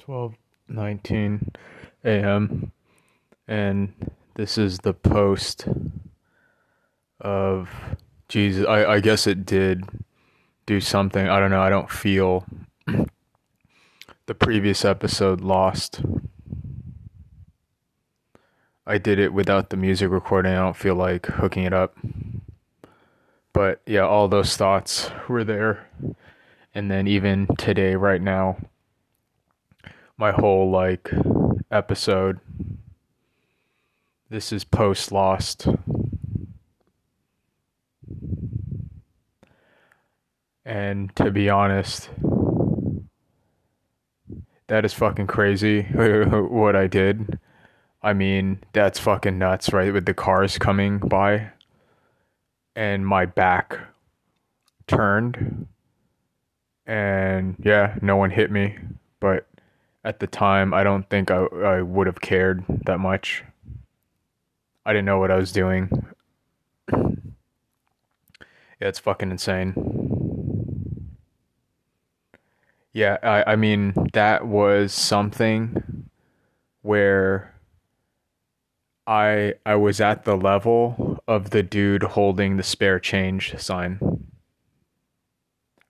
12:19 a.m. and this is the post of Jesus. I guess it did do something. I don't know. I don't feel the previous episode lost. I did it without the music recording. I don't feel like hooking it up. But yeah, all those thoughts were there. And then even today, right now, my whole episode, this is post-lost. And to be honest, that is fucking crazy what I did. I mean, that's fucking nuts, right? With the cars coming by and my back turned. And yeah, no one hit me. But at the time, I don't think I would have cared that much. I didn't know what I was doing. Yeah, it's fucking insane. Yeah, I mean, that was something where I was at the level of the dude holding the spare change sign.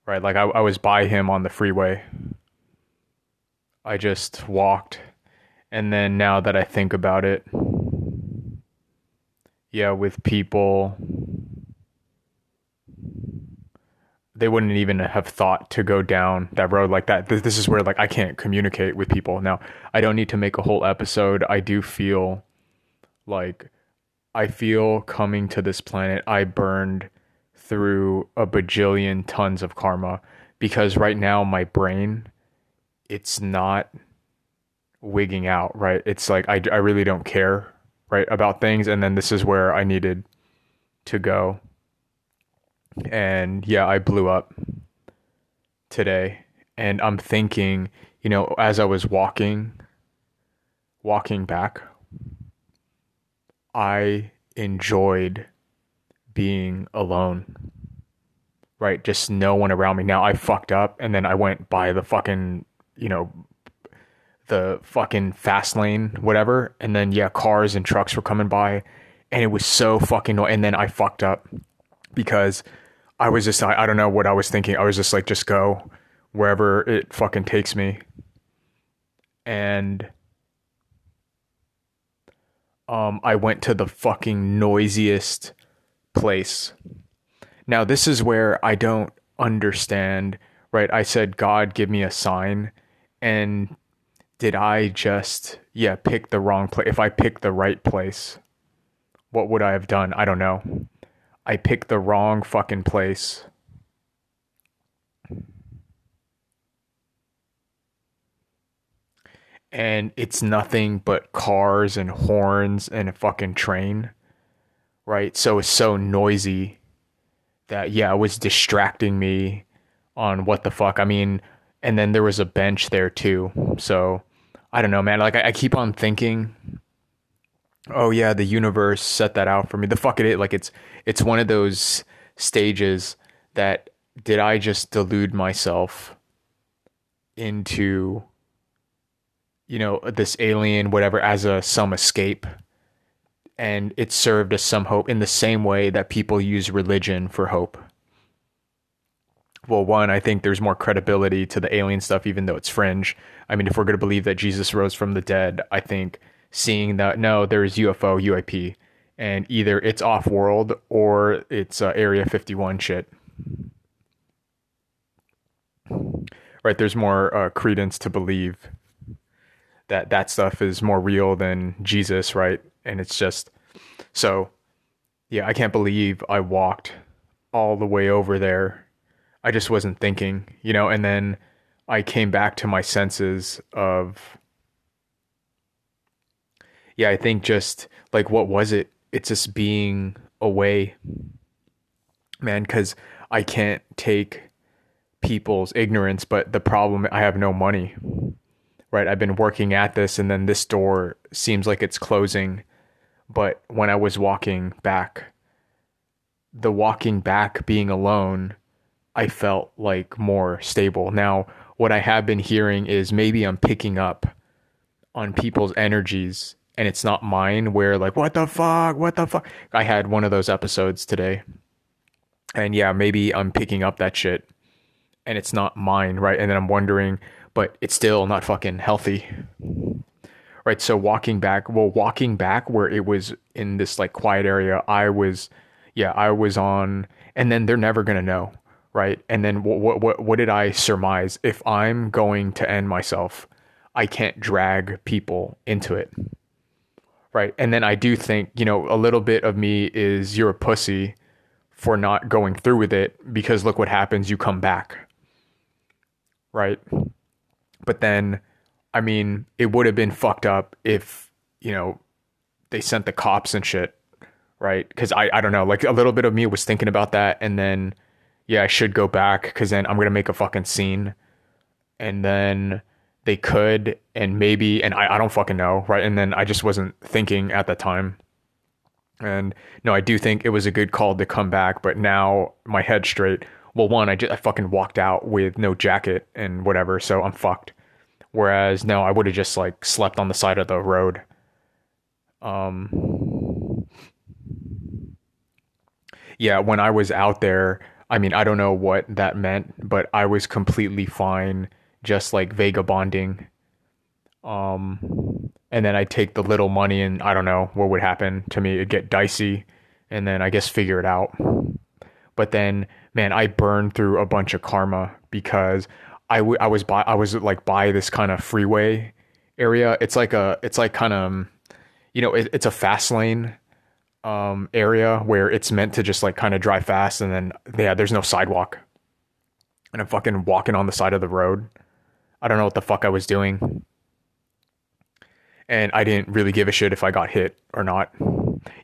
Right, I was by him on the freeway. I just walked. And then now that I think about it, yeah, with people, they wouldn't even have thought to go down that road like that. This is where I can't communicate with people. Now, I don't need to make a whole episode. I do feel I feel coming to this planet, I burned through a bajillion tons of karma, because right now my brain, it's not wigging out, right? It's I really don't care, right, about things. And then this is where I needed to go. And yeah, I blew up today. And I'm thinking, as I was walking back, I enjoyed being alone, right? Just no one around me. Now I fucked up, and then I went by the fucking, the fucking fast lane, whatever. And then, yeah, cars and trucks were coming by, and it was so fucking annoying. And then I fucked up because I was just, I don't know what I was thinking. I was just just go wherever it fucking takes me. And I went to the fucking noisiest place. Now, this is where I don't understand, right? I said, God, give me a sign. And did I just, pick the wrong place? If I picked the right place, what would I have done? I don't know. I picked the wrong fucking place. And it's nothing but cars and horns and a fucking train, right? So it's so noisy that, it was distracting me on what the fuck. I mean, and then there was a bench there too. So I don't know, man. I keep on thinking, oh yeah, the universe set that out for me. The fuck it is. It's one of those stages that, did I just delude myself into this alien, whatever, as some escape, and it served as some hope in the same way that people use religion for hope. Well, one, I think there's more credibility to the alien stuff, even though it's fringe. I mean, if we're going to believe that Jesus rose from the dead, I think seeing that, no, there is UFO, UAP, and either it's off-world or it's Area 51 shit. Right, there's more credence to believe that stuff is more real than Jesus, right? And it's just, so yeah, I can't believe I walked all the way over there. I just wasn't thinking, and then I came back to my senses of, I think just what was it? It's just being away, man, because I can't take people's ignorance, but the problem, I have no money. Right, I've been working at this, and then this door seems like it's closing. But when I was walking back, the walking back being alone, I felt more stable. Now, what I have been hearing is maybe I'm picking up on people's energies and it's not mine, where like, what the fuck? I had one of those episodes today. And yeah, maybe I'm picking up that shit and it's not mine, right? And then I'm wondering, but it's still not fucking healthy. Right, so walking back where it was in this like quiet area, I was on, and then they're never going to know, right? And then what did I surmise? If I'm going to end myself, I can't drag people into it, right? And then I do think, you know, a little bit of me is, you're a pussy for not going through with it, because look what happens, you come back, right? But then, I mean, it would have been fucked up if, you know, they sent the cops and shit, right? Because I don't know, like a little bit of me was thinking about that. And then, yeah, I should go back because then I'm going to make a fucking scene. And then they could, and maybe, and I don't fucking know, right? And then I just wasn't thinking at the time. And no, I do think it was a good call to come back. But now my head's straight. Well, one, I fucking walked out with no jacket and whatever, so I'm fucked. Whereas, no, I would have just, like, slept on the side of the road. Yeah, when I was out there, I mean, I don't know what that meant, but I was completely fine, just, like, vagabonding. And then I'd take the little money, and I don't know what would happen to me. It'd get dicey, and then I guess figure it out. But then, man, I burned through a bunch of karma because... I was by this kind of freeway area. It's a fast lane area where it's meant to just like kind of drive fast, and then yeah, there's no sidewalk, and I'm fucking walking on the side of the road. I don't know what the fuck I was doing, and I didn't really give a shit if I got hit or not.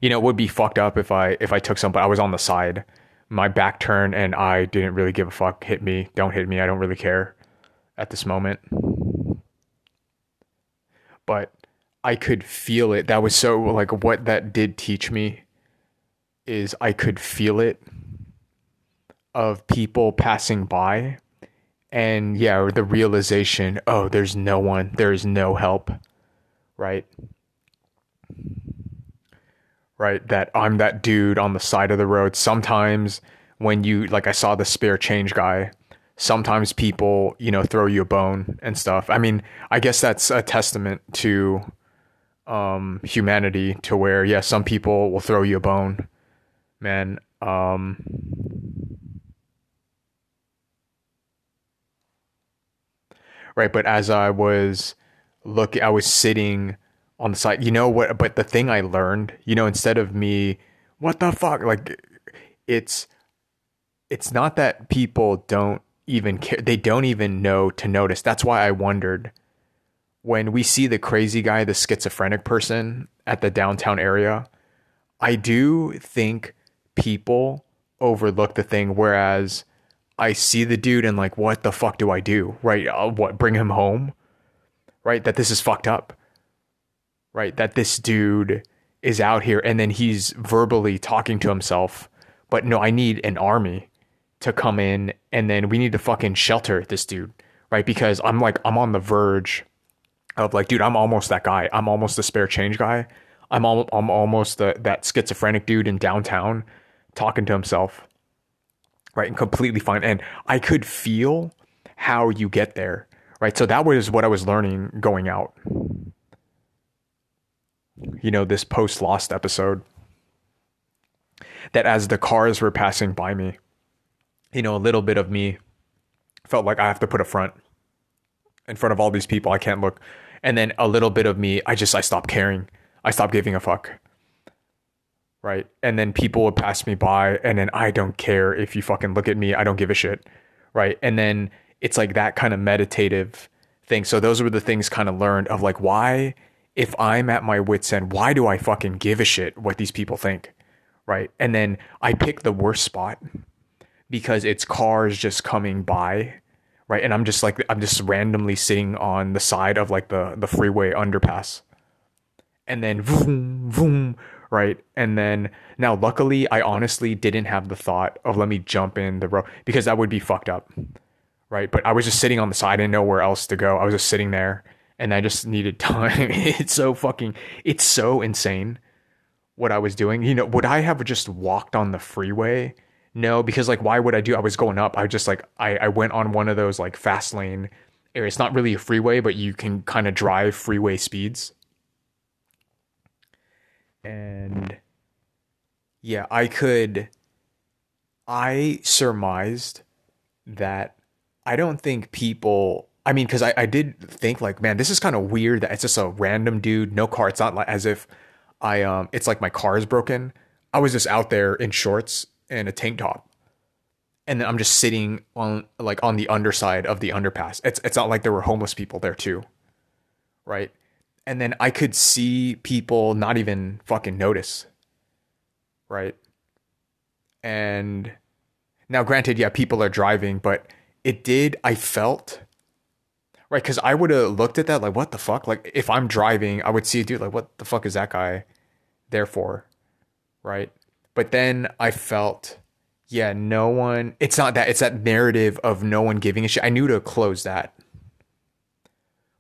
You know, it would be fucked up if I took somebody. I was on the side, my back turned, and I didn't really give a fuck. Hit me, don't hit me, I don't really care at this moment. But I could feel it. That was so, like, what that did teach me is I could feel it of people passing by. And yeah, the realization, oh, there's no one, there's no help, right? Right, that I'm that dude on the side of the road. Sometimes when you, like I saw the spare change guy, sometimes people, you know, throw you a bone and stuff. I mean, I guess that's a testament to humanity, to where, yeah, some people will throw you a bone, man. Right, but as I was sitting on the side, you know what, but the thing I learned, you know, instead of me, what the fuck, like, it's not that people don't even care, they don't even know to notice. That's why I wondered, when we see the crazy guy, the schizophrenic person at the downtown area, I do think people overlook the thing, whereas I see the dude and like, what the fuck do I do, right? What, bring him home, right? That this is fucked up. Right, that this dude is out here, and then he's verbally talking to himself. But no, I need an army to come in, and then we need to fucking shelter this dude, right? Because I'm on the verge of like, dude, I'm almost that guy. I'm almost the spare change guy. I'm almost that schizophrenic dude in downtown talking to himself, right? And completely fine. And I could feel how you get there, right? So that was what I was learning going out. You know, this post-lost episode, that as the cars were passing by me, you know, a little bit of me felt like I have to put a front in front of all these people. I can't look. And then a little bit of me, I stopped caring. I stopped giving a fuck. Right. And then people would pass me by, and then I don't care if you fucking look at me. I don't give a shit. Right. And then it's like that kind of meditative thing. So those were the things kind of learned of like, why, if I'm at my wit's end, why do I fucking give a shit what these people think, right? And then I pick the worst spot because it's cars just coming by, right? And I'm just randomly sitting on the side of like the freeway underpass, and then vroom, vroom, right? And then now, luckily, I honestly didn't have the thought of, let me jump in the road, because that would be fucked up, right? But I was just sitting on the side and nowhere else to go. I was just sitting there and I just needed time. It's so insane what I was doing. You know, would I have just walked on the freeway? No, because like, why would I do? I was going up. I just like, I went on one of those like fast lane areas. It's not really a freeway, but you can kind of drive freeway speeds. And yeah, I surmised that I don't think people, I mean, because I did think like, man, this is kind of weird that it's just a random dude, no car. It's not like as if it's like my car is broken. I was just out there in shorts and a tank top. And then I'm just sitting on the underside of the underpass. It's not like there were homeless people there too. Right. And then I could see people not even fucking notice. Right. And now granted, yeah, people are driving, but I felt right. Cause I would have looked at that like, what the fuck? Like if I'm driving, I would see a dude like, what the fuck is that guy there for? Right. But then I felt, yeah, no one, it's not that, it's that narrative of no one giving a shit. I knew to close that,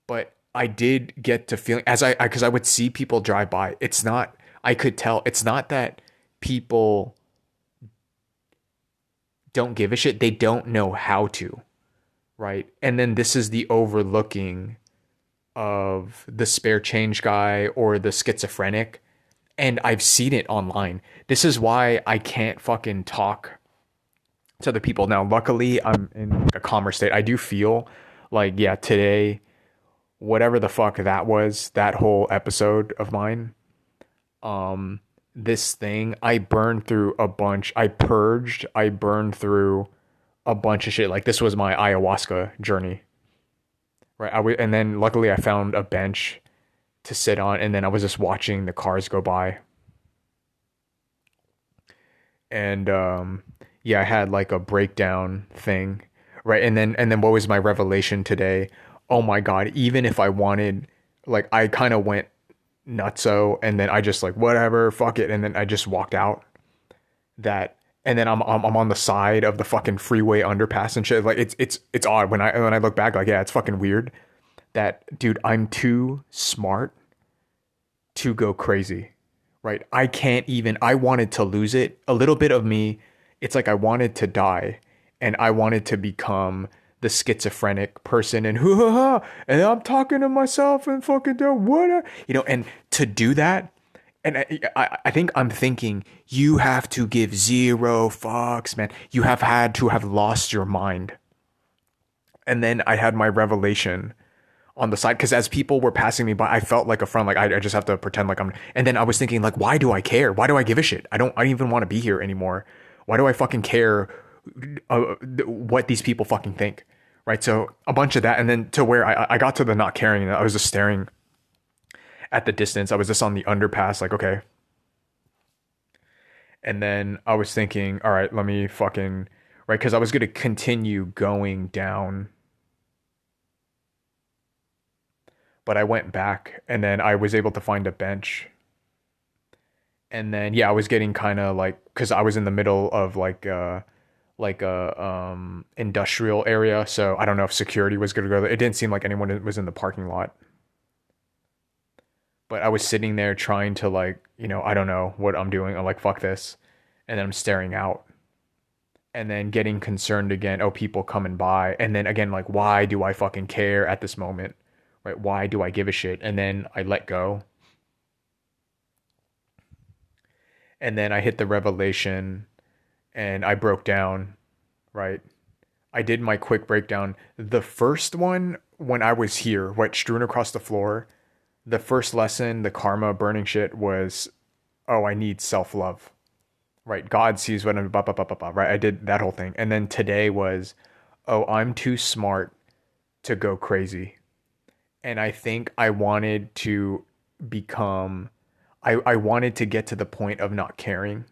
but I did get to feeling cause I would see people drive by. It's not, I could tell it's not that people don't give a shit. They don't know how to, right? And then this is the overlooking of the spare change guy or the schizophrenic. And I've seen it online. This is why I can't fucking talk to other people. Now, luckily, I'm in a calmer state. I do feel like, yeah, today, whatever the fuck that was, that whole episode of mine, this thing, I burned through a bunch of shit. Like this was my ayahuasca journey, right? And then luckily I found a bench to sit on, and then I was just watching the cars go by. And I had like a breakdown thing, right? And then what was my revelation today? Oh my God, even if I wanted, like I kind of went nutso, and then I just like, whatever, fuck it. And then I just walked out that, and then I'm on the side of the fucking freeway underpass and shit. Like it's odd when I look back, like, yeah, it's fucking weird that, dude, I'm too smart to go crazy, right? I wanted to lose it. A little bit of me, it's like I wanted to die and I wanted to become the schizophrenic person and and I'm talking to myself and fucking do and to do that. And I think I'm thinking you have to give zero fucks, man. You have had to have lost your mind. And then I had my revelation on the side. Cause as people were passing me by, I felt like a friend, like I just have to pretend like I'm, and then I was thinking like, why do I care? Why do I give a shit? I don't even want to be here anymore. Why do I fucking care what these people fucking think, right? So a bunch of that, and then to where I got to the not caring, and I was just staring at the distance. I was just on the underpass, like, okay. And then I was thinking, all right, let me fucking, right? Because I was going to continue going down. But I went back, and then I was able to find a bench. And then, yeah, I was getting kind of like, because I was in the middle of like a industrial area. So I don't know if security was going to go there. It didn't seem like anyone was in the parking lot, but I was sitting there trying to like, I don't know what I'm doing. I'm like, fuck this. And then I'm staring out and then getting concerned again. Oh, people coming by. And then again, like, why do I fucking care at this moment? Right? Why do I give a shit? And then I let go. And then I hit the revelation. And I broke down, right? I did my quick breakdown. The first one, when I was here, strewn across the floor, the first lesson, the karma burning shit was, oh, I need self-love, right? God sees what I'm, blah, blah, blah, blah, blah, right? I did that whole thing. And then today was, oh, I'm too smart to go crazy. And I think I wanted to become, I wanted to get to the point of not caring.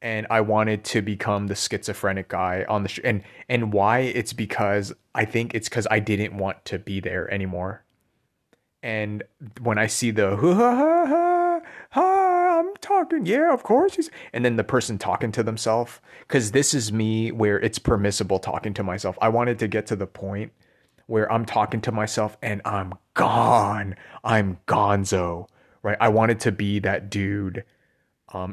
And I wanted to become the schizophrenic guy on the and why it's because I think it's because I didn't want to be there anymore. And when I see the I'm talking. Yeah, of course. And then the person talking to themselves, because this is me where it's permissible talking to myself. I wanted to get to the point where I'm talking to myself and I'm gone. I'm gonzo, right? I wanted to be that dude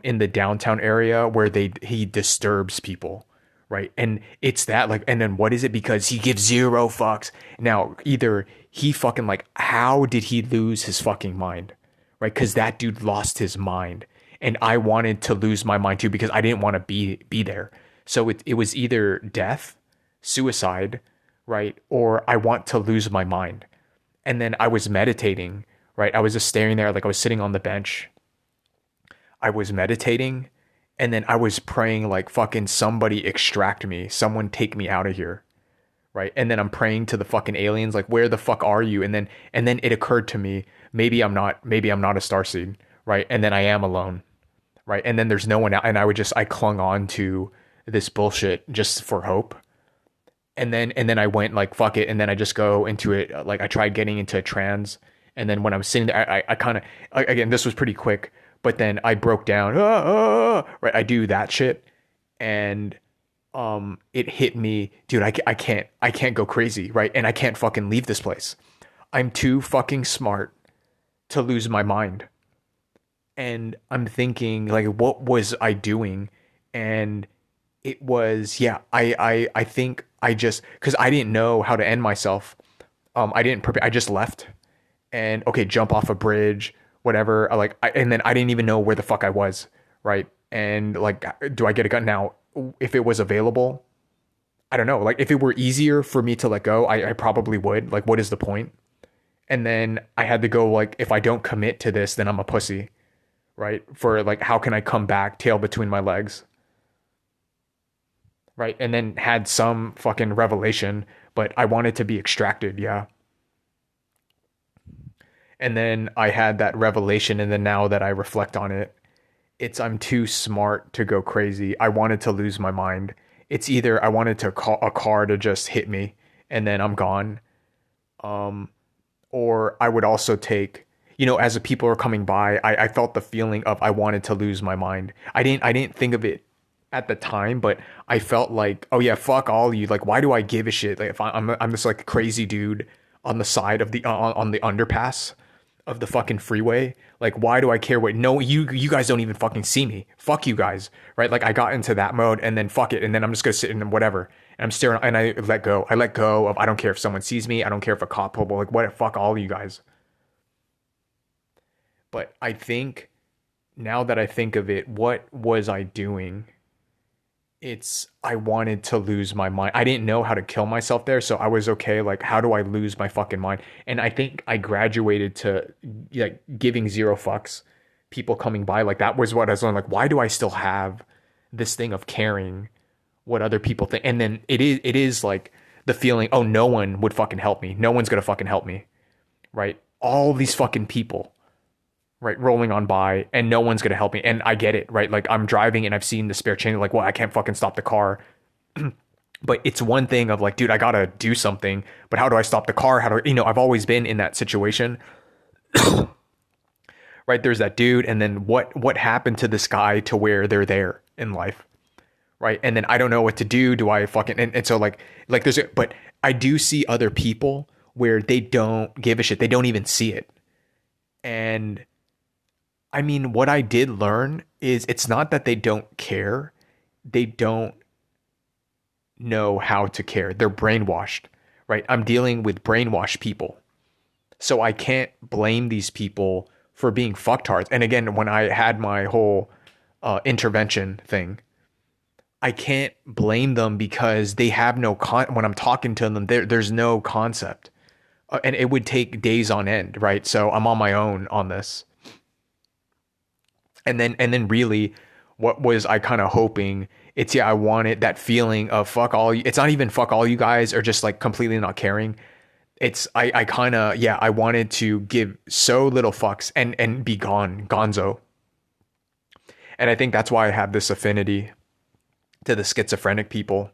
in the downtown area where he disturbs people, right? And it's that, like, and then what is it? Because he gives zero fucks. Now, either he fucking, like, how did he lose his fucking mind, right? Because that dude lost his mind. And I wanted to lose my mind too, because I didn't want to be there. So it was either death, suicide, right? Or I want to lose my mind. And then I was meditating, right? I was just staring there, like I was sitting on the bench. I was meditating, and then I was praying, like, fucking somebody extract me. Someone take me out of here, right? And then I'm praying to the fucking aliens, like, where the fuck are you? And then it occurred to me, maybe I'm not a starseed, right? And then I am alone, right? And then there's no one out. And I clung on to this bullshit just for hope. And then I went, like, fuck it. And then I just go into it. Like, I tried getting into a trance. And then when I was sitting there, I kind of, again, this was pretty quick, but then I broke down, right? I do that shit. And it hit me, dude, I can't go crazy, right? And I can't fucking leave this place. I'm too fucking smart to lose my mind. And I'm thinking, like, what was I doing? And it was, yeah, I think I just, because I didn't know how to end myself. I didn't prepare. I just left. And okay, jump off a bridge, whatever. And then I didn't even know where the fuck I was, right? And, like, do I get a gun now? If it was available, I don't know. Like, if it were easier for me to let go, I probably would. Like, what is the point? And then I had to go, like, if I don't commit to this, then I'm a pussy, right? For, like, how can I come back, tail between my legs? Right. And then had some fucking revelation, but I wanted to be extracted. Yeah. And then I had that revelation. And then now that I reflect on it, I'm too smart to go crazy. I wanted to lose my mind. It's either I wanted to call a car to just hit me and then I'm gone. Or I would also take, you know, as the people are coming by, I felt the feeling of I wanted to lose my mind. I didn't think of it at the time, but I felt like, oh yeah, fuck all you, like, why do I give a shit? Like, if I'm just, like, a crazy dude on the side of the on the underpass of the fucking freeway, like, why do I care what? No, you guys don't even fucking see me, fuck you guys, right? Like, I got into that mode, and then fuck it, and then I'm just gonna sit in whatever, and I'm staring, and I let go of, I don't care if someone sees me, I don't care if a cop pulled, like, what, fuck all you guys. But I think, now that I think of it, what was I doing? I wanted to lose my mind. I didn't know how to kill myself there. So I was okay. Like, how do I lose my fucking mind? And I think I graduated to, like, giving zero fucks, people coming by. Like, that was what I was on. Like, why do I still have this thing of caring what other people think? And then it is like the feeling, oh, no one would fucking help me. No one's going to fucking help me. Right. All these fucking people, right, rolling on by, and no one's going to help me. And I get it, right? Like, I'm driving and I've seen the spare chain, like, well, I can't fucking stop the car. But it's one thing of, like, dude, I got to do something, but how do I stop the car? How do I, you know, I've always been in that situation, right? There's that dude. And then what happened to this guy to where they're there in life, right? And then I don't know what to do. Do I fucking, and so like but I do see other people where they don't give a shit. They don't even see it. And I mean, what I did learn is it's not that they don't care. They don't know how to care. They're brainwashed, right? I'm dealing with brainwashed people. So I can't blame these people for being fucktards. And again, when I had my whole intervention thing, I can't blame them because they have no when I'm talking to them, there's no concept. And it would take days on end, right? So I'm on my own on this. And then really, what was I kind of hoping? It's, yeah, I wanted that feeling of fuck all you. It's not even fuck all you guys or just, like, completely not caring. It's, I kind of, yeah, I wanted to give so little fucks and be gone, gonzo. And I think that's why I have this affinity to the schizophrenic people.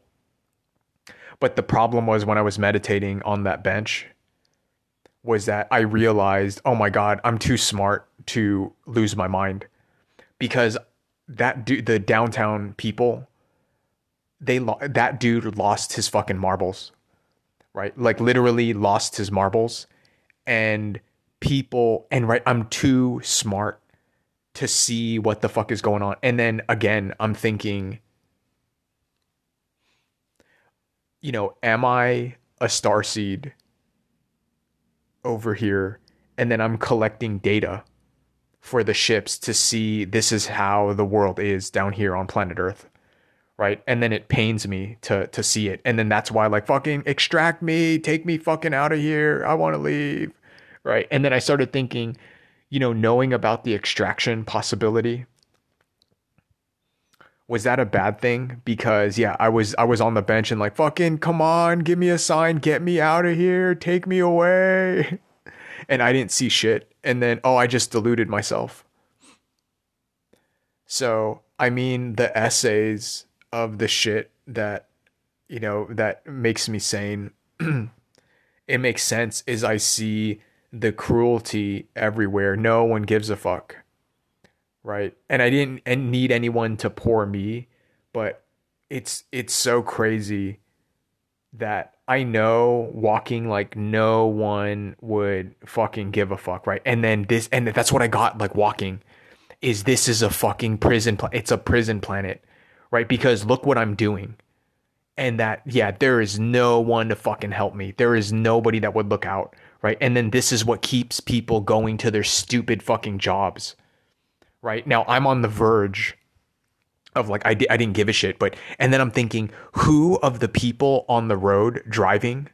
But the problem was when I was meditating on that bench was that I realized, oh my God, I'm too smart to lose my mind. because that dude, the downtown people, that dude lost his fucking marbles, right? Like literally lost his marbles, and people, and right, I'm too smart to see what the fuck is going on. And then again, I'm thinking, you know, am I a starseed over here? And then I'm collecting data for the ships to see this is how the world is down here on planet Earth, right? And then it pains me to see it. And then that's why, like, fucking extract me, take me fucking out of here. I want to leave, right? And then I started thinking, you know, knowing about the extraction possibility, was that a bad thing? Because yeah, I was on the bench and like, fucking come on, give me a sign, get me out of here, take me away. And I didn't see shit. And then, oh, I just deluded myself. So, I mean, the essays of the shit that, you know, that makes me sane, it makes sense, is I see the cruelty everywhere. No one gives a fuck, right? And I didn't need anyone to pour me, but it's so crazy that I know walking, like, no one would fucking give a fuck, right? And then this, and that's what I got, like, walking, is this is a fucking prison. It's a prison planet, right? Because look what I'm doing. And that, yeah, there is no one to fucking help me. There is nobody that would look out, right? And then this is what keeps people going to their stupid fucking jobs, right? Now I'm on the verge of, like, I didn't give a shit, but, and then I'm thinking, who of the people on the road driving,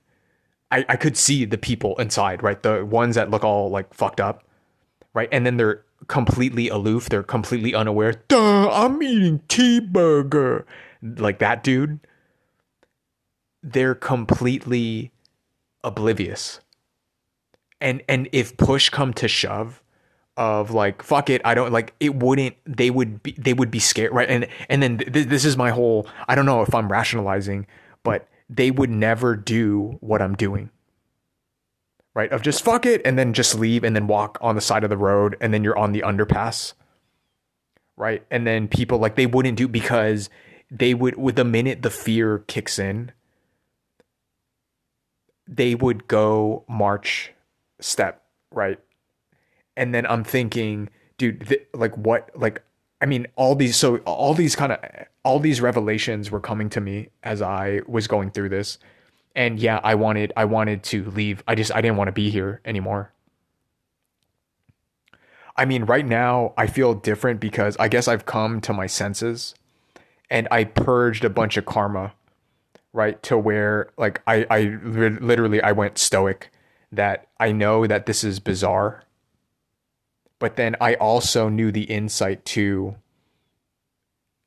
I could see the people inside, right? The ones that look all, like, fucked up, right? And then they're completely aloof. They're completely unaware. Duh, I'm eating T-burger. Like that dude, they're completely oblivious. And if push come to shove, of like, fuck it, I don't, like, it wouldn't, they would be scared, right? And then this is my whole, I don't know if I'm rationalizing, but they would never do what I'm doing, right? Of just fuck it, and then just leave, and then walk on the side of the road, and then you're on the underpass, right? And then people, like, they wouldn't do, because they would, with the minute the fear kicks in, they would go march step, right? And then I'm thinking, dude, all these revelations were coming to me as I was going through this. And yeah, I wanted to leave. I didn't want to be here anymore. I mean, right now I feel different because I guess I've come to my senses and I purged a bunch of karma, right? To where, like, I literally went stoic, that I know that this is bizarre. But then I also knew the insight to,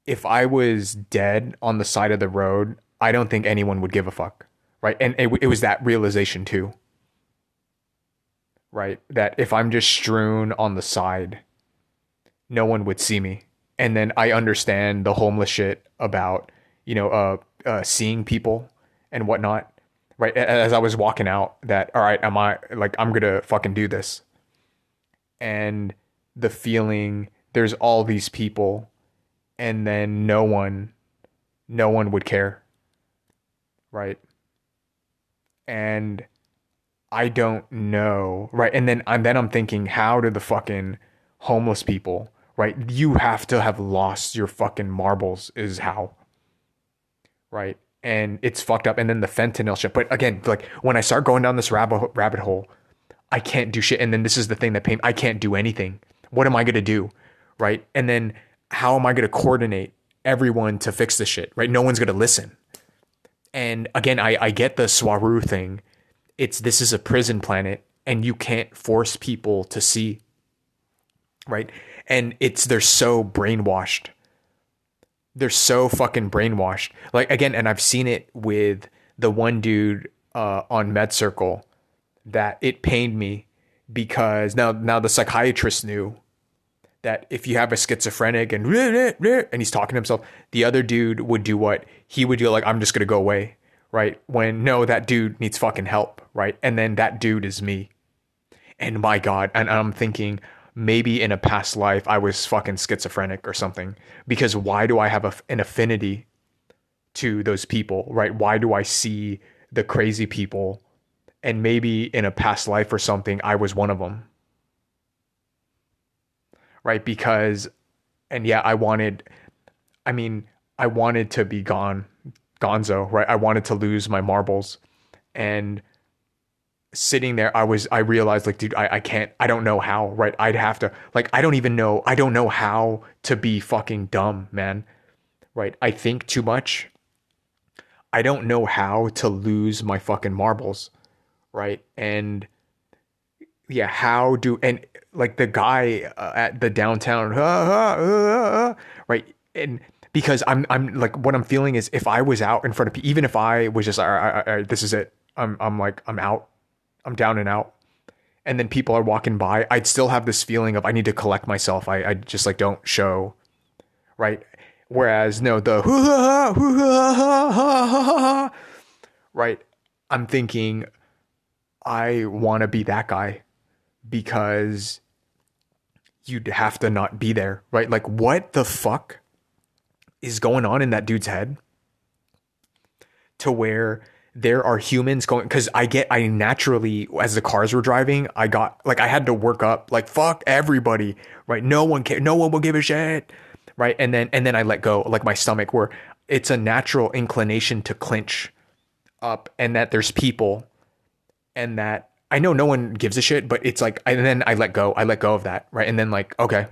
if I was dead on the side of the road, I don't think anyone would give a fuck, right? And it was that realization too, right? That if I'm just strewn on the side, no one would see me. And then I understand the homeless shit about, you know, seeing people and whatnot, right? As I was walking out, that, all right, I'm going to fucking do this. And the feeling, there's all these people, and then no one would care, right? And I don't know, right? And then I'm thinking, how do the fucking homeless people, right? You have to have lost your fucking marbles is how, right? And it's fucked up. And then the fentanyl shit. But again, like, when I start going down this rabbit hole, I can't do shit. And then this is the thing that pains. I can't do anything. What am I going to do? Right. And then how am I going to coordinate everyone to fix this shit? Right. No one's going to listen. And again, I get the Swaru thing. This is a prison planet and you can't force people to see. Right. And they're so brainwashed. They're so fucking brainwashed. Like, again, and I've seen it with the one dude on Med Circle, that it pained me because now the psychiatrist knew that if you have a schizophrenic and he's talking to himself, the other dude would do what? He would go like, I'm just going to go away, right? When no, that dude needs fucking help, right? And then that dude is me. And my God, and I'm thinking, maybe in a past life I was fucking schizophrenic or something, because why do I have an affinity to those people, right? Why do I see the crazy people? And maybe in a past life or something, I was one of them, right? Because, and yeah, I wanted to be gonzo, right? I wanted to lose my marbles. And sitting there, I realized like, dude, I don't know how, right? I'd have to, like, I don't know how to be fucking dumb, man, right? I think too much. I don't know how to lose my fucking marbles, right? And yeah, and like the guy at the downtown, right? And because I'm like, what I'm feeling is, if I was out in front of people, even if I was just, all right, this is it. I'm out, I'm down and out. And then people are walking by. I'd still have this feeling of, I need to collect myself. I just like, don't show, right? Whereas no, the right. I'm thinking, I want to be that guy, because you'd have to not be there, right? Like, what the fuck is going on in that dude's head to where there are humans going? Because I naturally, as the cars were driving, I got like, I had to work up like, fuck everybody, right? No one cares. No one will give a shit, right? And then I let go, like my stomach, where it's a natural inclination to clinch up, and that there's people, and that I know no one gives a shit, but it's like, and then I let go of that, right? And then like, okay,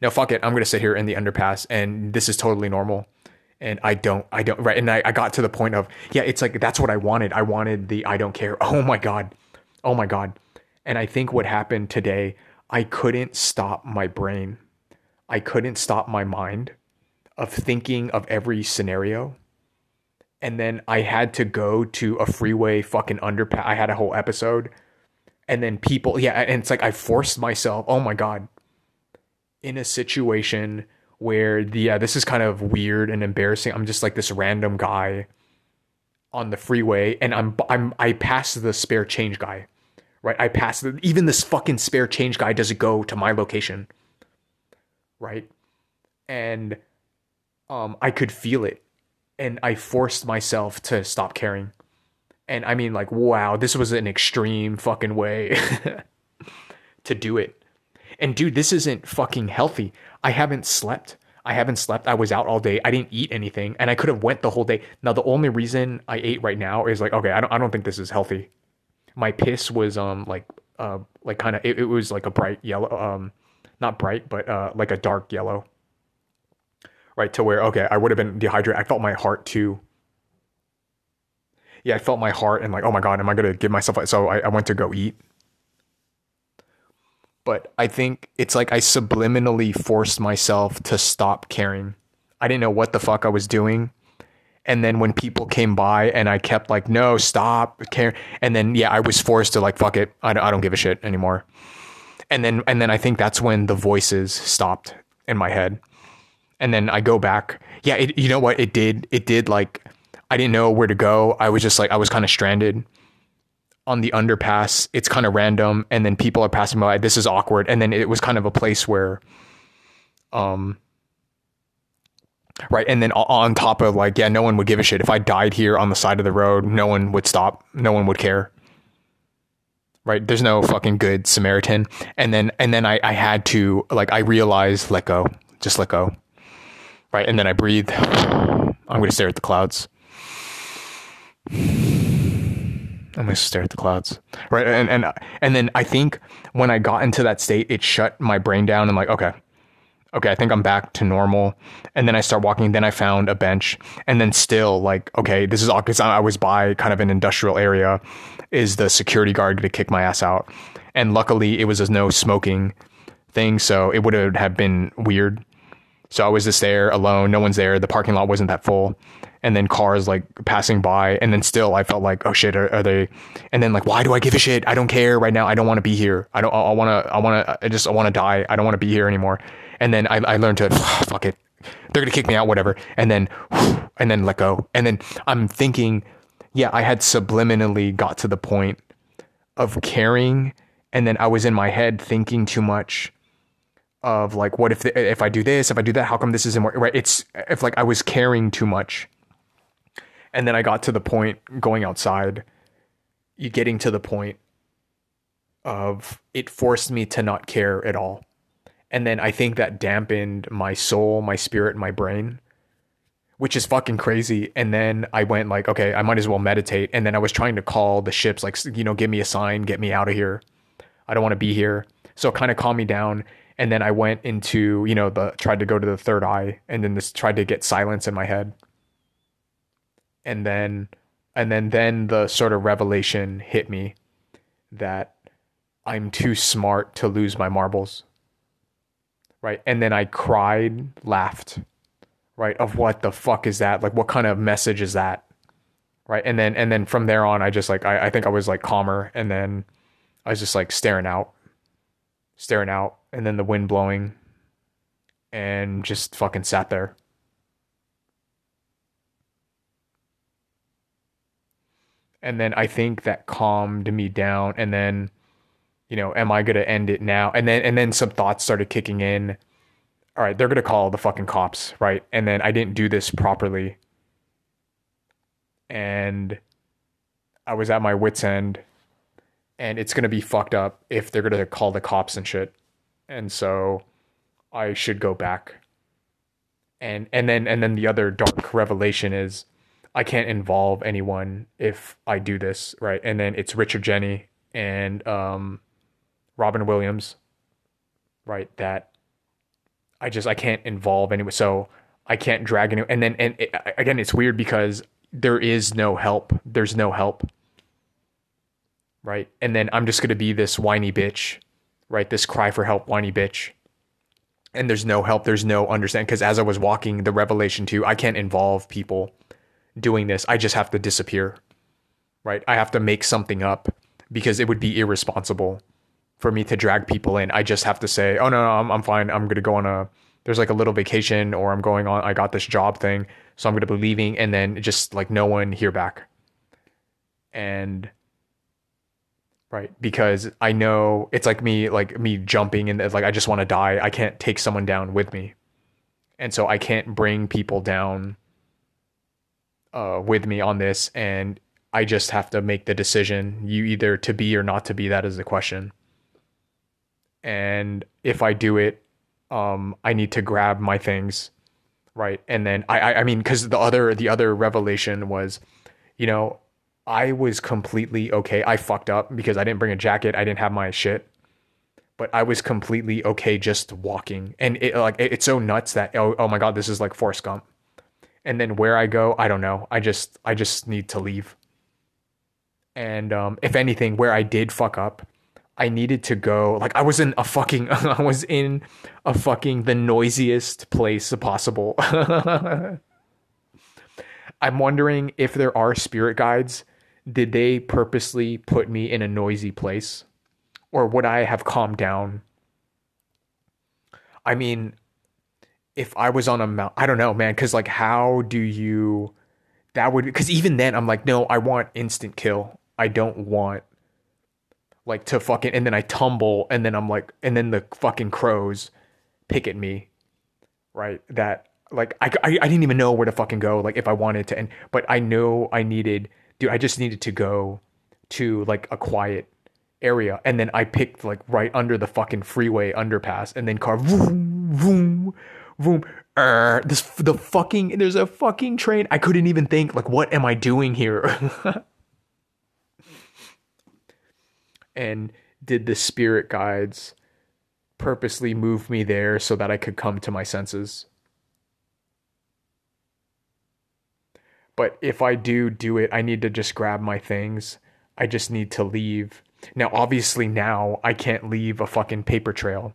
no, fuck it, I'm going to sit here in the underpass, and this is totally normal. And I don't, right? And I got to the point of, yeah, it's like, that's what I wanted. I wanted the, I don't care. Oh my God. And I think what happened today, I couldn't stop my brain. I couldn't stop my mind of thinking of every scenario. And then I had to go to a freeway fucking underpass. I had a whole episode. And then people, yeah, and it's like I forced myself, oh my God, in a situation where, yeah, this is kind of weird and embarrassing. I'm just like this random guy on the freeway, and I pass the spare change guy, right? Even this fucking spare change guy doesn't go to my location, right? And I could feel it. And I forced myself to stop caring. And I mean, like, wow, this was an extreme fucking way to do it. And dude, this isn't fucking healthy. I haven't slept. I was out all day. I didn't eat anything. And I could have went the whole day. Now, the only reason I ate right now is like, okay, I don't think this is healthy. My piss was like kind of, it was like a bright yellow, not bright, but like a dark yellow. Right, to where, okay, I would have been dehydrated. I felt my heart too. Yeah, I felt my heart, and like, oh my God, am I going to give myself a... So I went to go eat. But I think it's like I subliminally forced myself to stop caring. I didn't know what the fuck I was doing. And then when people came by and I kept like, no, stop caring. And then, yeah, I was forced to like, fuck it. I don't give a shit anymore. And then I think that's when the voices stopped in my head. And then I go back. Yeah, you know what? It did like, I didn't know where to go. I was just like, I was kind of stranded on the underpass. It's kind of random. And then people are passing by. This is awkward. And then it was kind of a place where, right. And then on top of like, yeah, no one would give a shit. If I died here on the side of the road, no one would stop. No one would care. Right. There's no fucking good Samaritan. And then I had to, like, I realized, let go, just let go. Right, and then I breathe. I'm going to stare at the clouds. Right, and then I think when I got into that state, it shut my brain down. I'm like, okay, I think I'm back to normal. And then I start walking. Then I found a bench. And then still, like, okay, this is all, because I was by kind of an industrial area. Is the security guard going to kick my ass out? And luckily, it was a no smoking thing, so it would have been weird. So I was just there alone. No one's there. The parking lot wasn't that full. And then cars like passing by. And then still I felt like, oh shit, are they? And then like, why do I give a shit? I don't care right now. I don't want to be here. I want to die. I don't want to be here anymore. And then I learned to, fuck it. They're going to kick me out, whatever. And then let go. And then I'm thinking, yeah, I had subliminally got to the point of caring. And then I was in my head thinking too much. of like, what if I do this, if I do that, how come this isn't working, right? It's if like I was caring too much. And then I got to the point going outside, getting to the point of it forced me to not care at all. And then I think that dampened my soul, my spirit, my brain, which is fucking crazy. And then I went like, okay, I might as well meditate. And then I was trying to call the ships, like, you know, give me a sign, get me out of here. I don't want to be here. So kind of calm me down. And then I went into, you know, tried to go to the third eye, and then tried to get silence in my head. And then the sort of revelation hit me that I'm too smart to lose my marbles. Right. And then I cried, laughed, right? Of what the fuck is that? Like, what kind of message is that? Right. And then from there on, I just like, I think I was like calmer. And then I was just like staring out. And then the wind blowing, and just fucking sat there. And then I think that calmed me down. And then, you know, am I going to end it now? And then some thoughts started kicking in. All right, they're going to call the fucking cops, right? And then I didn't do this properly. And I was at my wit's end. And it's going to be fucked up if they're going to call the cops and shit. And so I should go back. And then the other dark revelation is, I can't involve anyone if I do this, right? And then it's Richard Jenny and Robin Williams, right? That I can't involve anyone, so I can't drag anyone. And again, it's weird because there is no help. There's no help, right? And then I'm just gonna be this whiny bitch, right? This cry for help, whiny bitch. And there's no help. There's no understanding. Because as I was walking, the revelation too, I can't involve people doing this. I just have to disappear, right? I have to make something up because it would be irresponsible for me to drag people in. I just have to say, oh no, I'm fine. I'm going to go on there's like a little vacation, or I got this job thing. So I'm going to be leaving. And then just like no one hear back. And right. Because I know it's like me jumping in. Like, I just want to die. I can't take someone down with me. And so I can't bring people down with me on this, and I just have to make the decision. You either to be or not to be, that is the question. And if I do it, I need to grab my things, right? And then I mean, because the other revelation was, you know, I was completely okay. I fucked up because I didn't bring a jacket, I didn't have my shit, but I was completely okay just walking. And it's so nuts that oh my god, this is like Forrest Gump. And then where I go, I don't know. I just need to leave. And if anything, where I did fuck up, I needed to go. Like, I was in the noisiest place possible. I'm wondering if there are spirit guides. Did they purposely put me in a noisy place, or would I have calmed down? I mean, if I was on a mount, I don't know, man. Cause like, cause even then I'm like, no, I want instant kill. I don't want like to fucking, and then I tumble, and then I'm like, and then the fucking crows pick at me. Right. That like, I didn't even know where to fucking go. Like if I wanted to, but I know I just needed to go to like a quiet area. And then I picked like right under the fucking freeway underpass, and then car vroom, vroom, boom, there's a fucking train. I couldn't even think, like, what am I doing here? And did the spirit guides purposely move me there so that I could come to my senses? But if I do it, I need to just grab my things. I just need to leave. Now, obviously now I can't leave a fucking paper trail.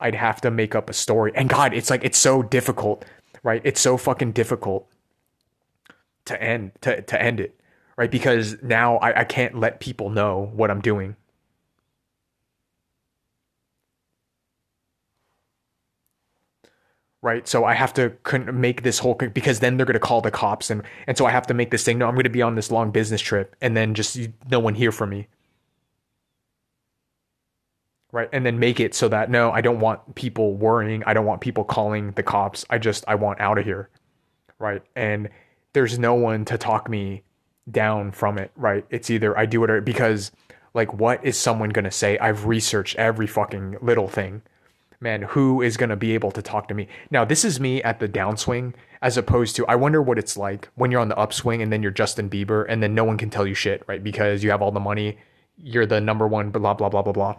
I'd have to make up a story. And God, it's like, it's so difficult, right? It's so fucking difficult to end it, right? Because now I can't let people know what I'm doing. Right? So I have to make this whole, because then they're going to call the cops. And so I have to make this thing. No, I'm going to be on this long business trip, and then no one hear from me. right? And then make it so that, no, I don't want people worrying. I don't want people calling the cops. I want out of here, right? And there's no one to talk me down from it, right? It's either I do it or, because like, what is someone going to say? I've researched every fucking little thing. Man, who is going to be able to talk to me? Now, this is me at the downswing, as opposed to, I wonder what it's like when you're on the upswing and then you're Justin Bieber and then no one can tell you shit, right? Because you have all the money, you're the number one, blah, blah, blah, blah, blah.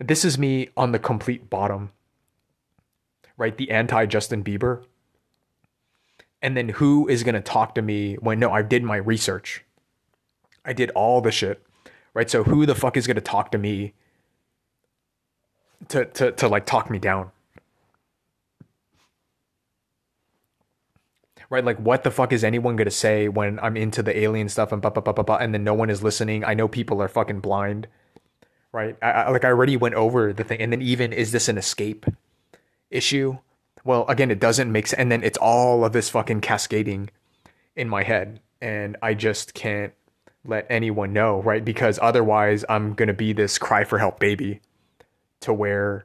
This is me on the complete bottom, right? The anti-Justin Bieber. And then who is going to talk to me when, no, I did my research. I did all the shit, right? So who the fuck is going to talk to me to like talk me down, right? Like, what the fuck is anyone going to say when I'm into the alien stuff and blah, blah, blah, blah, blah, and then no one is listening. I know people are fucking blind, right? I already went over the thing. And then even, is this an escape issue? Well, again, it doesn't make sense. And then it's all of this fucking cascading in my head. And I just can't let anyone know, right? Because otherwise I'm going to be this cry for help baby to where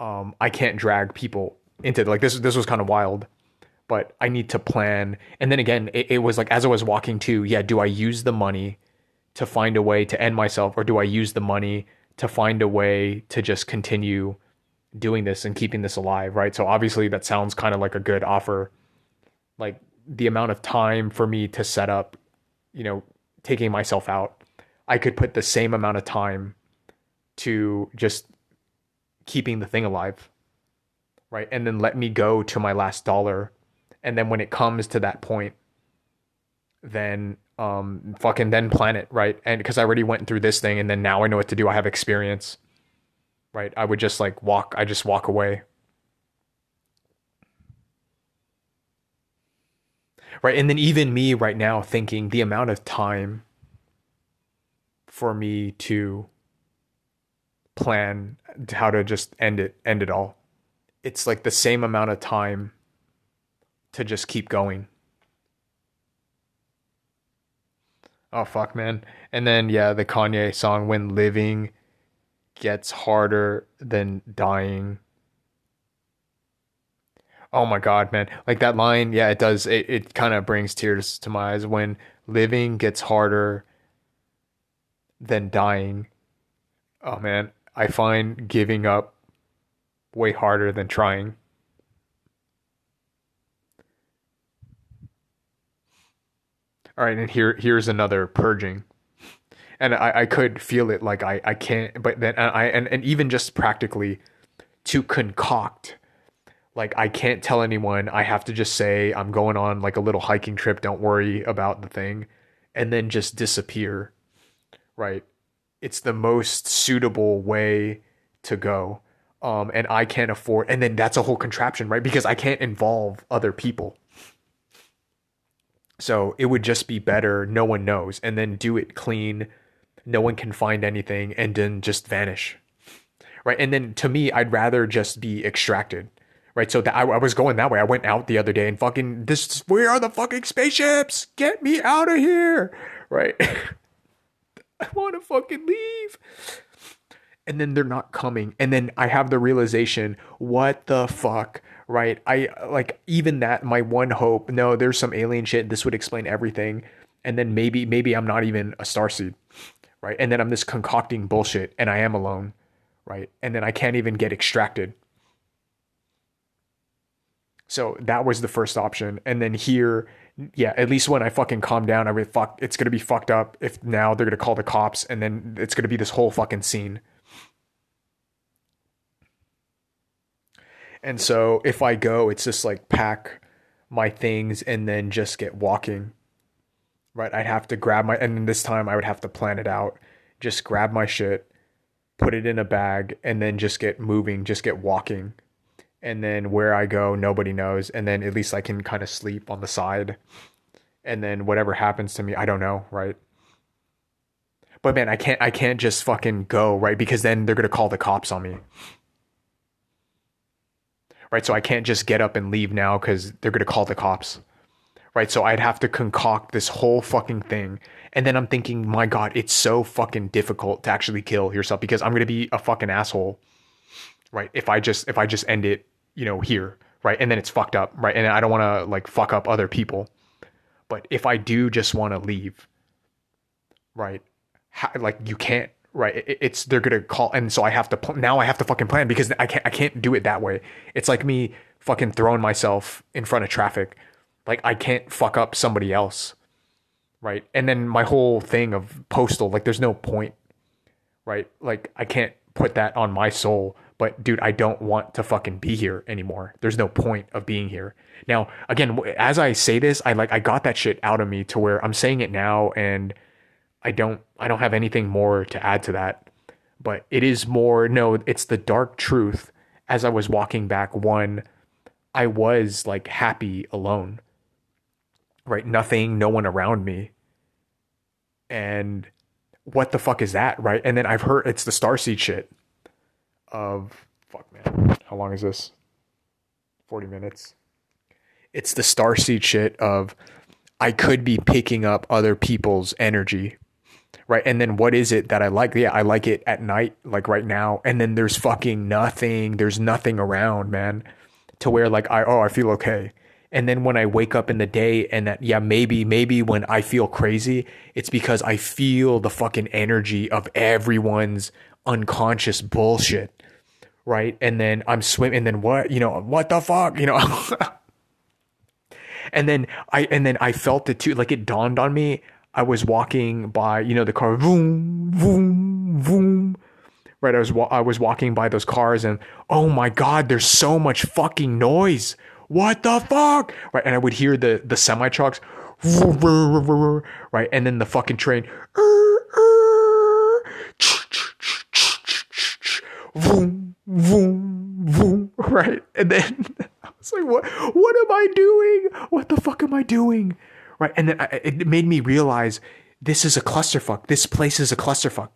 I can't drag people into like this. This was kind of wild, but I need to plan. And then again, it was like, as I was walking to, yeah, do I use the money to find a way to end myself? Or do I use the money to find a way to just continue doing this and keeping this alive, right? So obviously that sounds kind of like a good offer. Like the amount of time for me to set up, you know, taking myself out, I could put the same amount of time to just keeping the thing alive, right? And then let me go to my last dollar. And then when it comes to that point, then fucking then plan it, right? And because I already went through this thing and then now I know what to do. I have experience, right? I would just like walk. I just walk away, right? And then even me right now thinking the amount of time for me to plan how to just end it all. It's like the same amount of time to just keep going. Oh, fuck, man. And then, yeah, the Kanye song, when living gets harder than dying. Oh my God, man. Like that line. Yeah, it does. It kind of brings tears to my eyes. When living gets harder than dying. Oh man. I find giving up way harder than trying. All right, and here's another purging. And I could feel it, like I can't, but then and even just practically to concoct, like I can't tell anyone, I have to just say I'm going on like a little hiking trip, don't worry about the thing, and then just disappear, right? It's the most suitable way to go. And I can't afford, and then that's a whole contraption, right? Because I can't involve other people. So it would just be better, no one knows, and then do it clean, no one can find anything, and then just vanish, right? And then to me, I'd rather just be extracted, right? So that I was going that way. I went out the other day and fucking, where are the fucking spaceships? Get me out of here, right? I want to fucking leave. And then they're not coming. And then I have the realization, what the fuck? Right? I like even that, my one hope, no, there's some alien shit. This would explain everything. And then maybe I'm not even a starseed. Right. And then I'm just concocting bullshit and I am alone. Right. And then I can't even get extracted. So that was the first option. And then here, yeah, at least when I fucking calm down, I would fuck, it's going to be fucked up. If now they're going to call the cops and then it's going to be this whole fucking scene. And so if I go, it's just like pack my things and then just get walking, right? I'd have to grab and then this time I would have to plan it out, just grab my shit, put it in a bag, and then just get moving, just get walking. And then where I go, nobody knows. And then at least I can kind of sleep on the side. And then whatever happens to me, I don't know, right? But man, I can't just fucking go, right? Because then they're going to call the cops on me. Right, so I can't just get up and leave now because they're going to call the cops, right? So I'd have to concoct this whole fucking thing. And then I'm thinking, my God, it's so fucking difficult to actually kill yourself because I'm going to be a fucking asshole, right? If I just end it, you know, here, right? And then it's fucked up, right? And I don't want to like fuck up other people. But if I do just want to leave, right? Like you can't, right? It's, they're going to call. And so I have to, now I have to fucking plan because I can't do it that way. It's like me fucking throwing myself in front of traffic. Like I can't fuck up somebody else. Right. And then my whole thing of postal, like there's no point, right? Like I can't put that on my soul, but dude, I don't want to fucking be here anymore. There's no point of being here. Now, again, as I say this, I got that shit out of me to where I'm saying it now and I don't have anything more to add to that, but it is more, no, it's the dark truth. As I was walking back, one, I was like happy alone. Right? Nothing, no one around me. And what the fuck is that? Right? And then I've heard it's the starseed shit of, fuck man, how long is this? 40 minutes. It's the starseed shit of, I could be picking up other people's energy. Right? And then what is it that I like? Yeah, I like it at night, like right now. And then there's fucking nothing. There's nothing around, man. To where like, I feel okay. And then when I wake up in the day and that, yeah, maybe when I feel crazy, it's because I feel the fucking energy of everyone's unconscious bullshit. Right. And then I'm swimming and then what, you know, what the fuck, you know, and then I felt it too. Like it dawned on me. I was walking by, you know, the car, vroom, vroom, vroom. Right. I was walking by those cars and, oh my God, there's so much fucking noise. What the fuck? Right. And I would hear the semi trucks. Right. And then the fucking train. Vroom, vroom, vroom. Right. And then I was like, what am I doing? What the fuck am I doing? Right. And then it made me realize this is a clusterfuck. This place is a clusterfuck.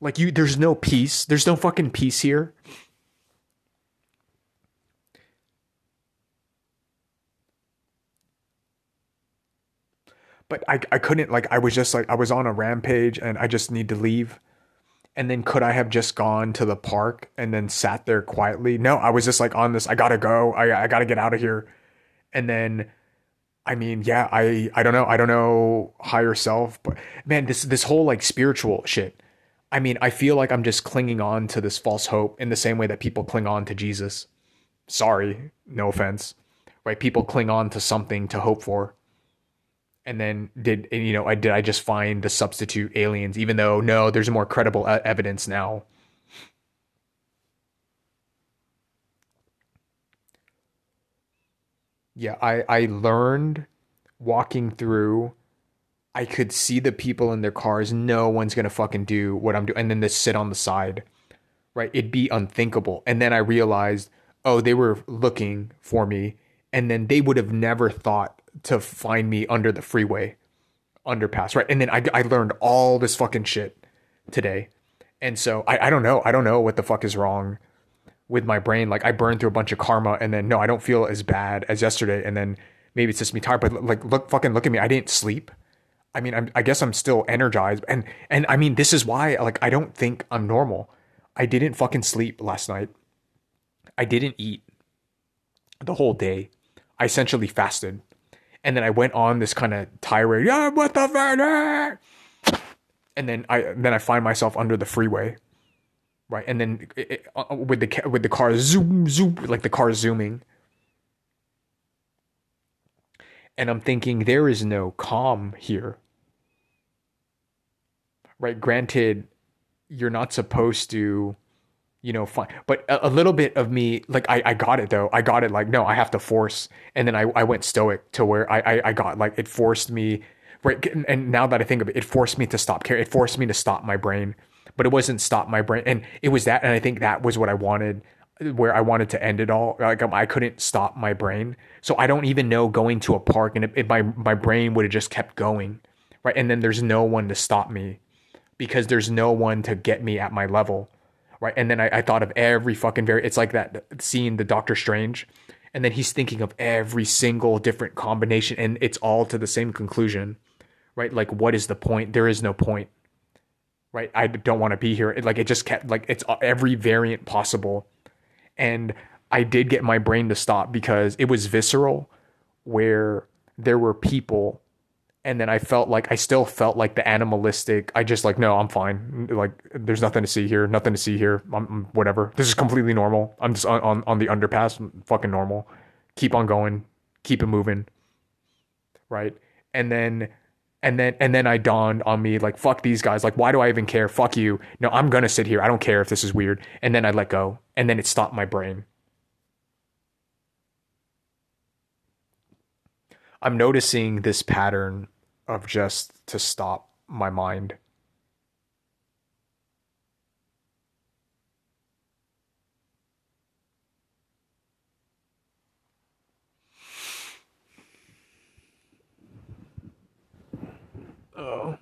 Like there's no peace. There's no fucking peace here. But I couldn't, like, I was just like, I was on a rampage and I just need to leave. And then could I have just gone to the park and then sat there quietly? No, I was just like on this, I gotta go. I gotta get out of here. And then, I mean, yeah, I don't know higher self, but man, this whole like spiritual shit. I mean, I feel like I'm just clinging on to this false hope in the same way that people cling on to Jesus. Sorry, no offense, right? People cling on to something to hope for. And then did I just find the substitute aliens, even though, no, there's more credible evidence now. Yeah, I learned walking through, I could see the people in their cars. No one's going to fucking do what I'm doing. And then they sit on the side, right? It'd be unthinkable. And then I realized, oh, they were looking for me. And then they would have never thought to find me under the freeway underpass, right? And then I learned all this fucking shit today. And so I don't know what the fuck is wrong with my brain. Like I burned through a bunch of karma and then no, I don't feel as bad as yesterday. And then maybe it's just me tired, but like, look at me. I didn't sleep. I mean, I guess I'm still energized. And I mean, this is why, like, I don't think I'm normal. I didn't fucking sleep last night. I didn't eat the whole day. I essentially fasted. And then I went on this kind of tirade. Yeah, what the fuck? And then I find myself under the freeway, right? And then with the car zoom zoom, like the car zooming. And I'm thinking there is no calm here, right? Granted, you're not supposed to, you know, fine. But a little bit of me, like, I got it though. I got it. Like, no, I have to force. And then I went stoic to where I got, like, it forced me, right? And now that I think of it, it forced me to stop caring. It forced me to stop my brain, but it wasn't stop my brain. And it was that. And I think that was what I wanted, where I wanted to end it all. Like I couldn't stop my brain. So I don't even know going to a park and if my brain would have just kept going. Right. And then there's no one to stop me because there's no one to get me at my level. Right. And then I thought of every fucking it's like that scene, the Doctor Strange, And then he's thinking of every single different combination, and it's all to the same conclusion, right? Like, what is the point? There is no point, right? I don't want to be here. It just kept, it's every variant possible. And I did get my brain to stop because it was visceral, where there were people, and then I still felt like the animalistic, no, I'm fine. There's nothing to see here. I'm whatever. This is completely normal. I'm just on the underpass. I'm fucking normal. Keep on going. Keep it moving. Right. And then I dawned on me, fuck these guys. Why do I even care? Fuck you. No, I'm going to sit here. I don't care if this is weird. And then I let go. And then it stopped my brain. I'm noticing this pattern of just to stop my mind. Oh.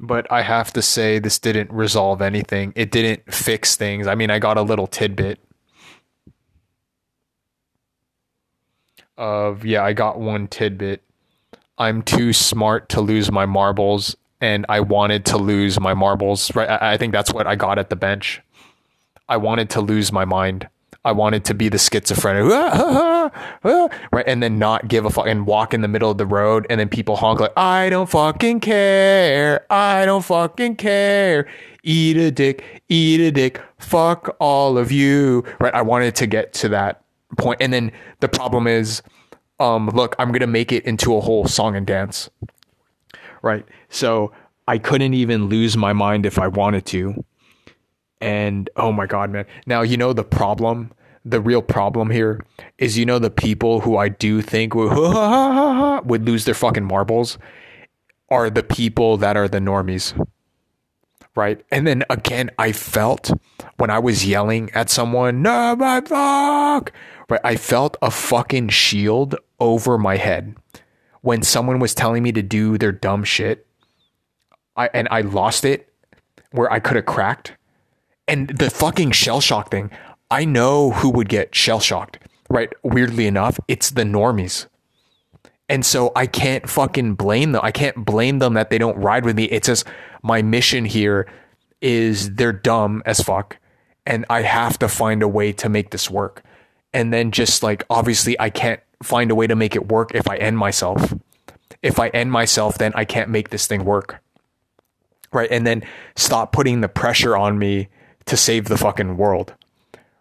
But I have to say, this didn't resolve anything. It didn't fix things. I mean, I got a little tidbit of, I got one tidbit. I'm too smart to lose my marbles, and I wanted to lose my marbles. Right? I think that's what I got at the bench. I wanted to lose my mind. I wanted to be the schizophrenic, right? And then not give a fuck and walk in the middle of the road. And then people honk like, I don't fucking care. I don't fucking care. Eat a dick, fuck all of you. Right? I wanted to get to that point. And then the problem is, look, I'm going to make it into a whole song and dance. Right? So I couldn't even lose my mind if I wanted to. And oh my God, man. Now, the problem, the real problem here is, the people who I do think would lose their fucking marbles are the people that are the normies. Right. And then again, I felt when I was yelling at someone, no, my fuck, right, I felt a fucking shield over my head when someone was telling me to do their dumb shit. I lost it where I could have cracked. And the fucking shell shock thing, I know who would get shell shocked, right? Weirdly enough, it's the normies. And so I can't fucking blame them. I can't blame them that they don't ride with me. It's just my mission here is they're dumb as fuck. And I have to find a way to make this work. And then just obviously I can't find a way to make it work if I end myself. If I end myself, then I can't make this thing work. Right? And then stop putting the pressure on me to save the fucking world,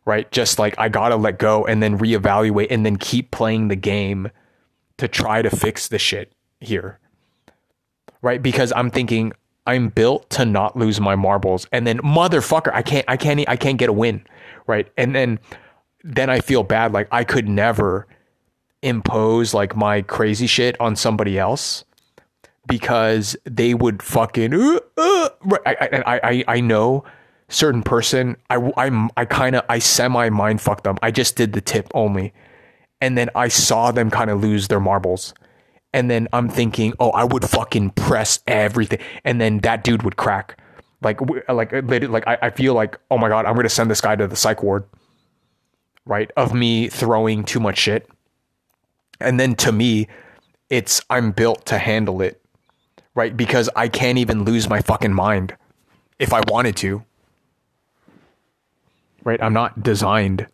right? Just I gotta let go and then reevaluate and then keep playing the game to try to fix the shit here, right? Because I'm thinking I'm built to not lose my marbles, and then motherfucker, I can't get a win, right? And then I feel bad. I could never impose my crazy shit on somebody else because they would fucking, right? I know. Certain person, I semi mind fucked them. I just did the tip only. And then I saw them kind of lose their marbles. And then I'm thinking, oh, I would fucking press everything. And then that dude would crack. I feel like, oh my God, I'm going to send this guy to the psych ward, right? Of me throwing too much shit. And then to me, it's, I'm built to handle it, right? Because I can't even lose my fucking mind if I wanted to. Right? I'm not designed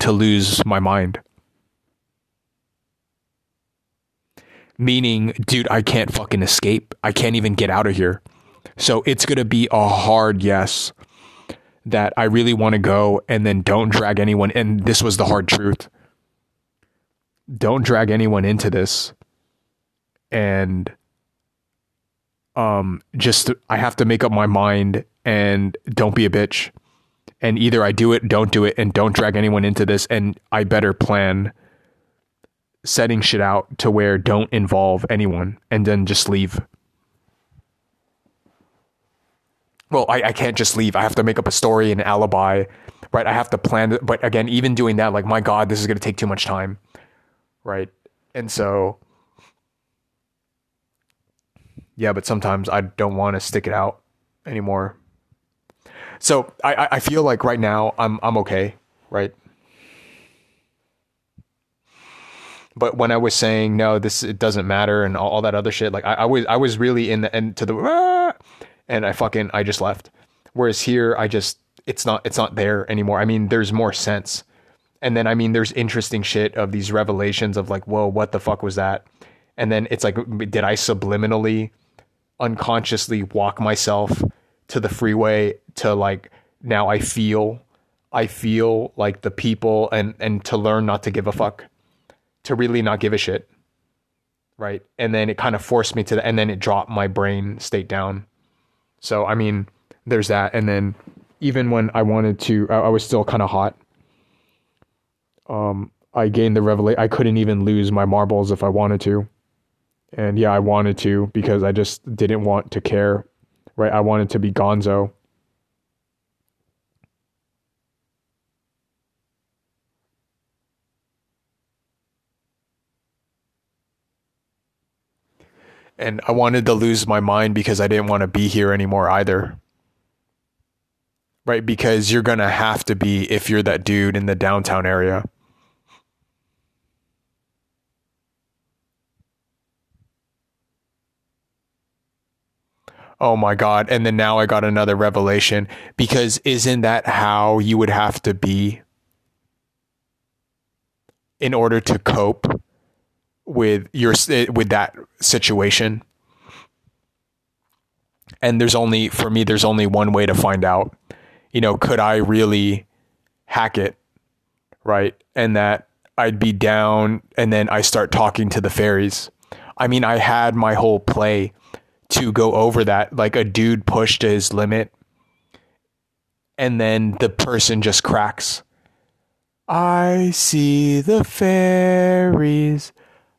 to lose my mind. Meaning, dude, I can't fucking escape. I can't even get out of here. So it's going to be a hard yes that I really want to go, and then don't drag anyone. And this was the hard truth. Don't drag anyone into this. And I have to make up my mind. And don't be a bitch. And either I do it, don't do it, and don't drag anyone into this. And I better plan setting shit out to where don't involve anyone and then just leave. Well, I can't just leave. I have to make up a story, an alibi, right? I have to plan it. But again, even doing that, my God, this is going to take too much time, right? And so yeah, but sometimes I don't want to stick it out anymore. So I feel like right now I'm okay, right? But when I was saying no, it doesn't matter and all that other shit, like I was really in the end to the and I just left. Whereas here it's not there anymore. I mean, there's more sense. And then, I mean, there's interesting shit of these revelations of like, whoa, what the fuck was that? And then it's like, did I subliminally, unconsciously walk myself to the freeway to like, now I feel like the people and to learn not to give a fuck, to really not give a shit. Right. And then it kind of forced me to that. And then it dropped my brain state down. So, I mean, there's that. And then even when I wanted to, I was still kind of hot. I gained the revelation. I couldn't even lose my marbles if I wanted to. And yeah, I wanted to because I just didn't want to care, right? I wanted to be gonzo. And I wanted to lose my mind because I didn't want to be here anymore either. Right? Because you're going to have to be if you're that dude in the downtown area. Oh my God. And then now I got another revelation, because isn't that how you would have to be in order to cope with that situation? And for me, there's only one way to find out, you know, could I really hack it? Right. And that I'd be down. And then I start talking to the fairies. I mean, I had my whole play to go over that, like a dude pushed to his limit and then the person just cracks. I see the fairies.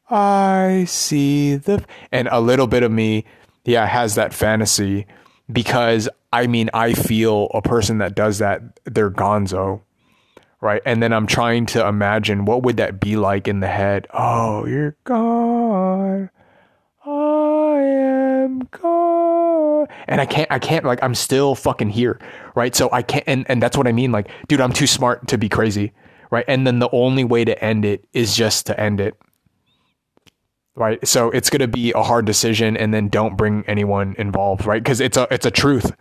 I see the... And a little bit of me, yeah, has that fantasy, because I mean, I feel a person that does that, they're gonzo, right? And then I'm trying to imagine what would that be like in the head. Oh, you're gone. God. And I can't like, I'm still fucking here. Right. So I can't. And that's what I mean. Like, dude, I'm too smart to be crazy. Right. And then the only way to end it is just to end it. Right. So it's going to be a hard decision, and then don't bring anyone involved. Right. Cause it's a truth,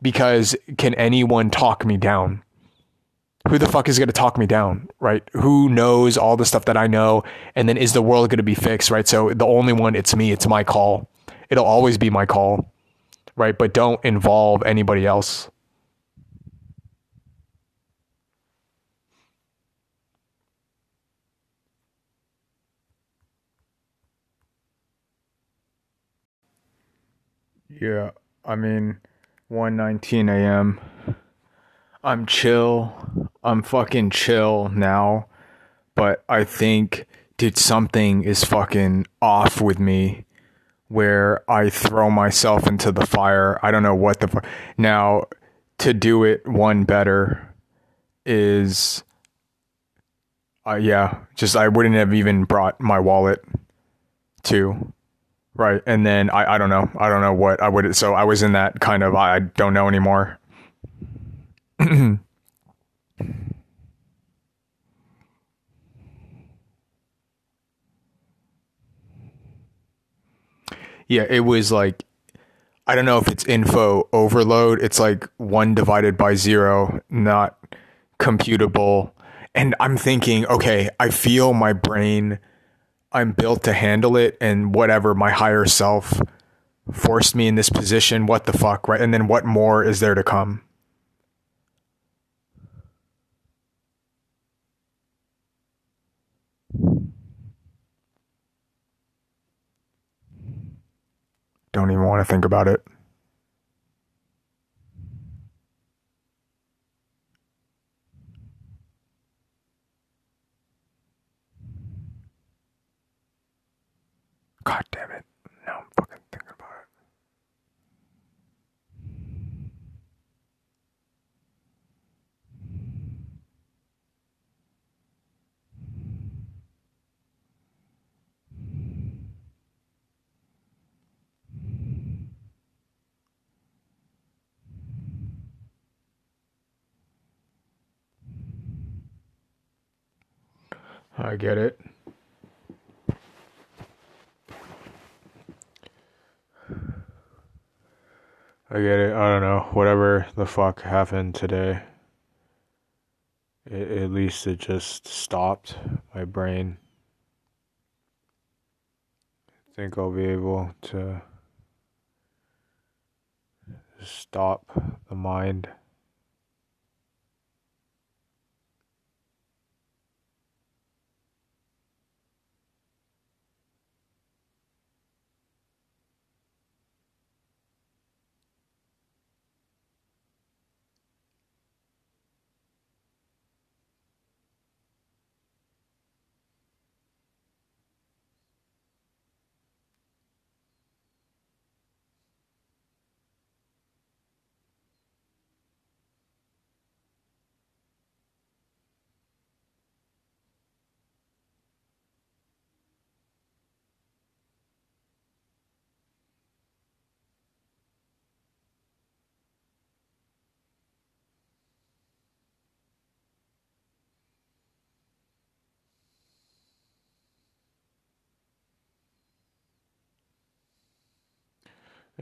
because can anyone talk me down? Who the fuck is going to talk me down? Right. Who knows all the stuff that I know? And then is the world going to be fixed? Right. So the only one, it's me, it's my call. It'll always be my call, right? But don't involve anybody else. Yeah, I mean, 1:19 a.m. I'm chill. I'm fucking chill now. But I think, dude, something is fucking off with me, where I throw myself into the fire. I don't know what the fuck. Now, to do it one better is, I wouldn't have even brought my wallet too, right? And then I don't know. I don't know what I would. So I was in that kind of, I don't know anymore. Yeah, it was like, I don't know if it's info overload. It's like 1 divided by 0, not computable. And I'm thinking, okay, I feel my brain, I'm built to handle it, and whatever, my higher self forced me in this position. What the fuck, right? And then what more is there to come? Don't even want to think about it. God damn it. Now I'm fucking thinking about it. I get it. I don't know. Whatever the fuck happened today, at least it just stopped my brain. I think I'll be able to stop the mind.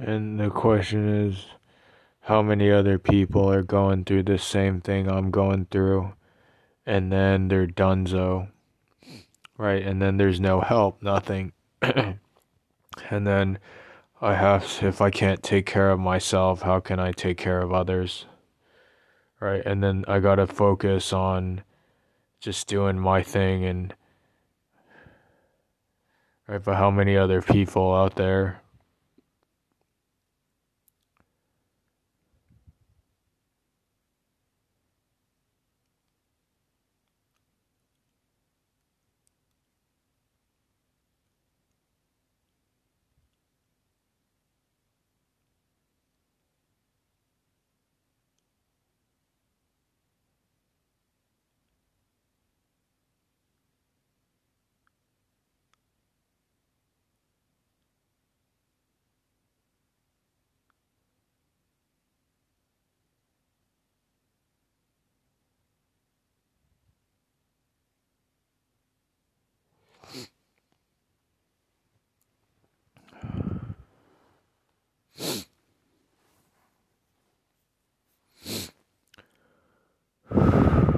And the question is, how many other people are going through the same thing I'm going through, and then they're donezo, right? And then there's no help, nothing. And then I have to, if I can't take care of myself, how can I take care of others, right? And then I gotta focus on just doing my thing, and right? But how many other people out there?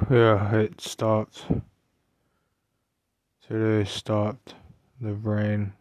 Yeah, it stopped. Today stopped the brain.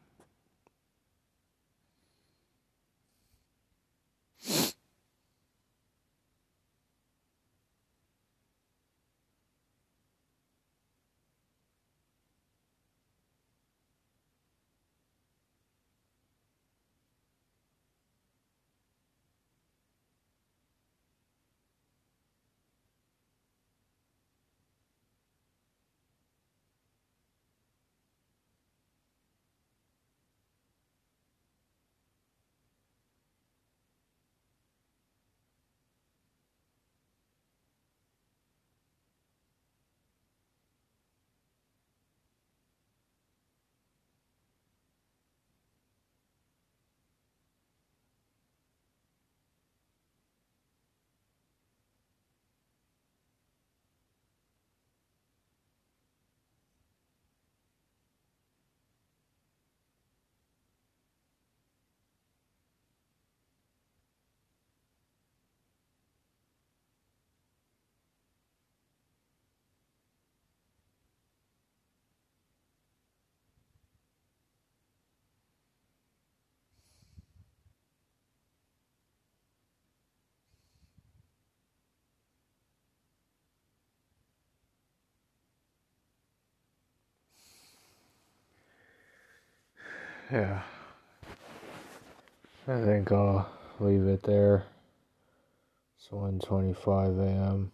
Yeah, I think I'll leave it there. It's 1:25 a.m.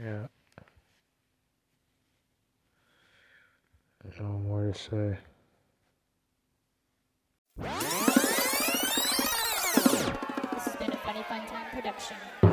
Yeah, there's no more to say. information.